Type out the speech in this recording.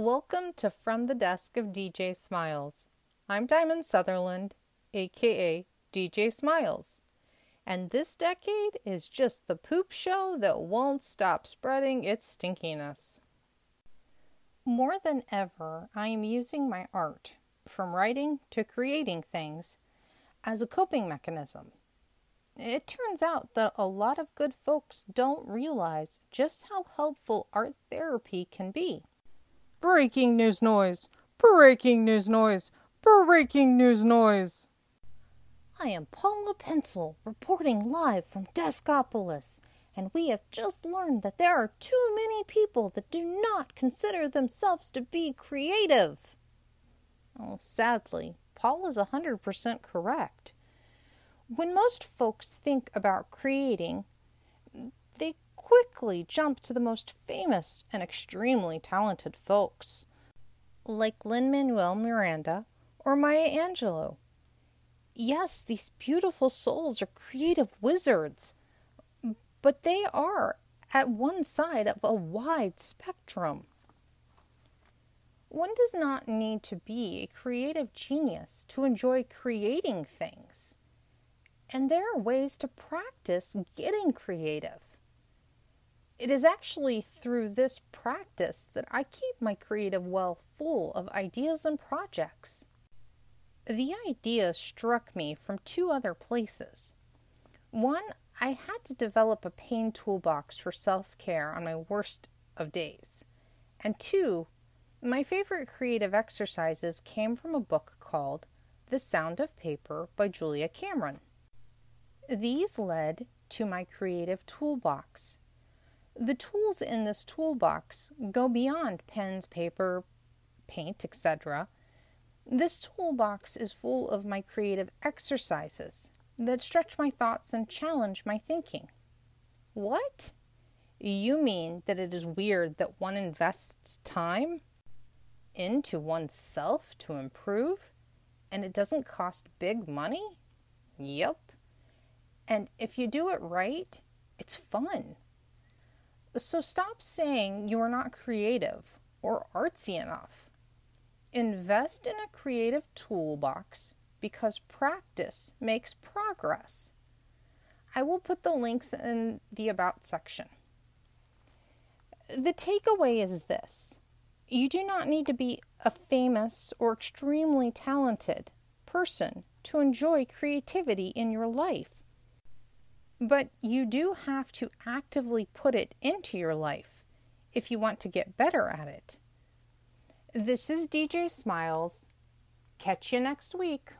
Welcome to From the Desk of DJ Smiles. I'm Diamond Sutherland, aka DJ Smiles. And this decade is just the poop show that won't stop spreading its stinkiness. More than ever, I am using my art, from writing to creating things, as a coping mechanism. It turns out that a lot of good folks don't realize just how helpful art therapy can be. Breaking news noise! Breaking news noise! Breaking news noise! I am Paula Pencil, reporting live from Deskopolis. And we have just learned that there are too many people that do not consider themselves to be creative. Oh, sadly, Paul is 100% correct. When most folks think about creating, they quickly jump to the most famous and extremely talented folks, like Lin-Manuel Miranda or Maya Angelou. Yes, these beautiful souls are creative wizards, but they are at one side of a wide spectrum. One does not need to be a creative genius to enjoy creating things. And there are ways to practice getting creative. It is actually through this practice that I keep my creative well full of ideas and projects. The idea struck me from two other places. One, I had to develop a pain toolbox for self-care on my worst of days. And two, my favorite creative exercises came from a book called The Sound of Paper by Julia Cameron. These led to my creative toolbox. The tools in this toolbox go beyond pens, paper, paint, etc. This toolbox is full of my creative exercises that stretch my thoughts and challenge my thinking. What? You mean that it is weird that one invests time into oneself to improve, and it doesn't cost big money? Yep. And if you do it right, it's fun. So stop saying you are not creative or artsy enough. Invest in a creative toolbox, because practice makes progress. I will put the links in the About section. The takeaway is this. You do not need to be a famous or extremely talented person to enjoy creativity in your life. But you do have to actively put it into your life if you want to get better at it. This is DJ Smiles. Catch you next week.